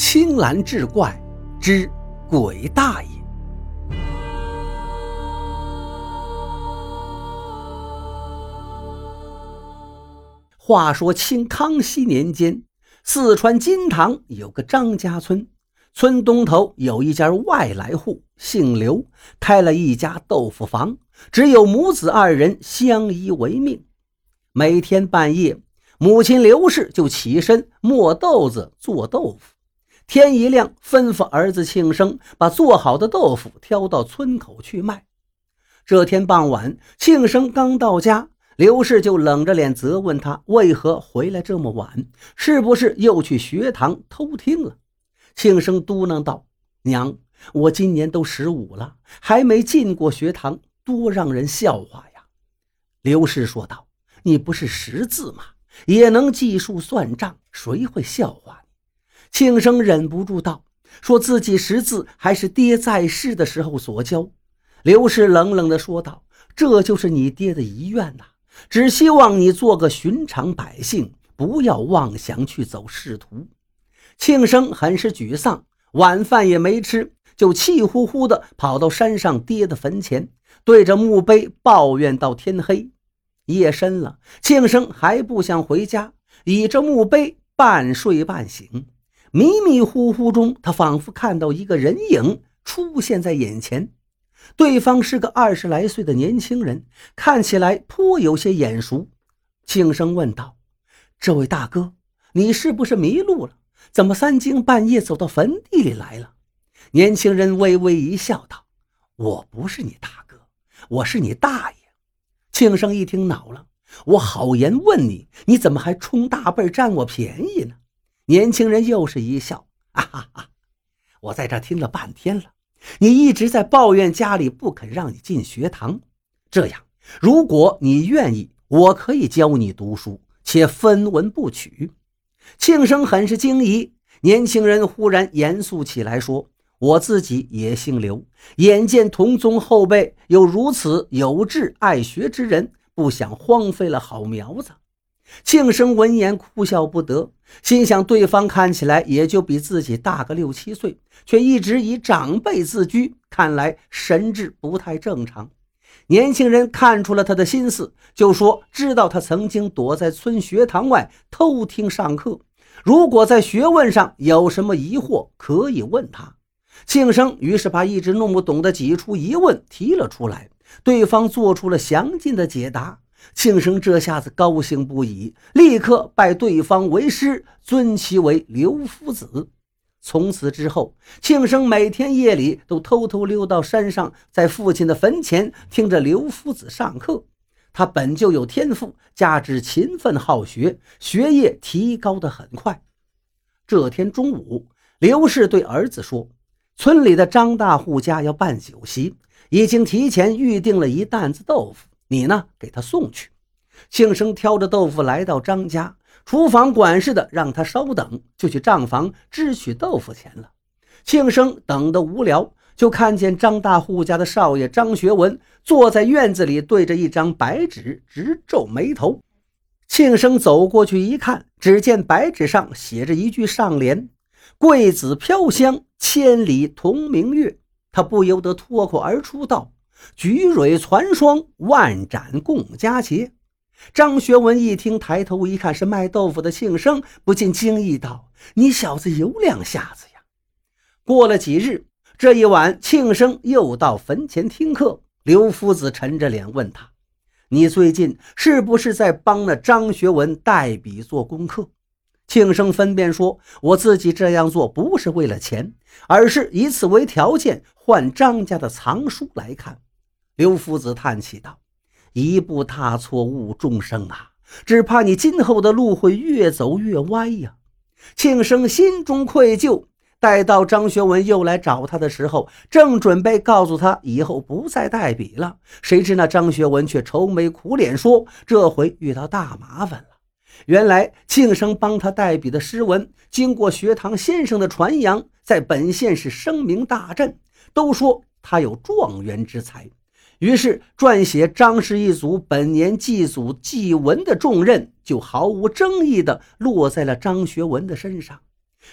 青蓝志怪之鬼大爷。话说清康熙年间，四川金堂有个张家村，村东头有一家外来户，姓刘，开了一家豆腐房，只有母子二人相依为命。每天半夜，母亲刘氏就起身磨豆子做豆腐，天一亮吩咐儿子庆生把做好的豆腐挑到村口去卖。这天傍晚，庆生刚到家，刘氏就冷着脸责问他为何回来这么晚，是不是又去学堂偷听了。庆生嘟囔道：“娘，我今年都15了，还没进过学堂，多让人笑话呀。”刘氏说道：“你不是识字吗？也能计数算账，谁会笑话你？”庆生忍不住道：“说自己识字还是爹在世的时候所教。”刘氏冷冷地说道：“这就是你爹的遗愿呐。只希望你做个寻常百姓，不要妄想去走仕途。”庆生很是沮丧，晚饭也没吃，就气呼呼地跑到山上爹的坟前，对着墓碑抱怨到天黑。夜深了，庆生还不想回家，倚着墓碑半睡半醒，迷迷糊糊中，他仿佛看到一个人影出现在眼前。对方是个20来岁的年轻人，看起来颇有些眼熟。庆生问道：“这位大哥，你是不是迷路了？怎么三更半夜走到坟地里来了？”年轻人微微一笑道：“我不是你大哥，我是你大爷。”庆生一听恼了：“我好言问你，你怎么还充大辈占我便宜呢？”年轻人又是一笑：“哈哈哈，我在这听了半天了，你一直在抱怨家里不肯让你进学堂。这样，如果你愿意，我可以教你读书，且分文不取。”庆生很是惊疑，年轻人忽然严肃起来说：“我自己也姓刘，眼见同宗后辈有如此有志爱学之人，不想荒废了好苗子。”庆生闻言哭笑不得，心想对方看起来也就比自己大个6、7岁，却一直以长辈自居，看来神智不太正常。年轻人看出了他的心思，就说知道他曾经躲在村学堂外偷听上课，如果在学问上有什么疑惑可以问他。庆生于是把一直弄不懂的几处疑问提了出来，对方做出了详尽的解答。庆生这下子高兴不已，立刻拜对方为师，尊其为刘夫子。从此之后，庆生每天夜里都偷偷溜到山上，在父亲的坟前听着刘夫子上课。他本就有天赋，加之勤奋好学，学业提高得很快。这天中午，刘氏对儿子说，村里的张大户家要办酒席，已经提前预定了一担子豆腐，你呢，给他送去。庆生挑着豆腐来到张家，厨房管事的让他稍等，就去账房支取豆腐钱了。庆生等得无聊，就看见张大户家的少爷张学文坐在院子里，对着一张白纸直皱眉头。庆生走过去一看，只见白纸上写着一句上联：“桂子飘香，千里同明月。”他不由得脱口而出道：“举蕊传霜，万盏共佳节。”张学文一听，抬头一看是卖豆腐的庆生，不禁惊异道：“你小子有两下子呀！”过了几日，这一晚庆生又到坟前听课，刘夫子沉着脸问他：“你最近是不是在帮那张学文代笔做功课？”庆生分辨说：“我自己这样做不是为了钱，而是以此为条件换张家的藏书来看。”刘夫子叹气道：“一步踏错误众生啊，只怕你今后的路会越走越歪呀。”庆生心中愧疚，待到张学文又来找他的时候，正准备告诉他以后不再代笔了，谁知那张学文却愁眉苦脸说：“这回遇到大麻烦了。”原来庆生帮他代笔的诗文，经过学堂先生的传扬，在本县是声名大振，都说他有状元之才，于是撰写张氏一族本年祭祖祭文的重任就毫无争议地落在了张学文的身上。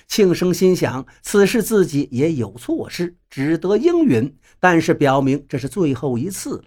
庆生心想，此事自己也有错失，只得应允，但是表明这是最后一次了。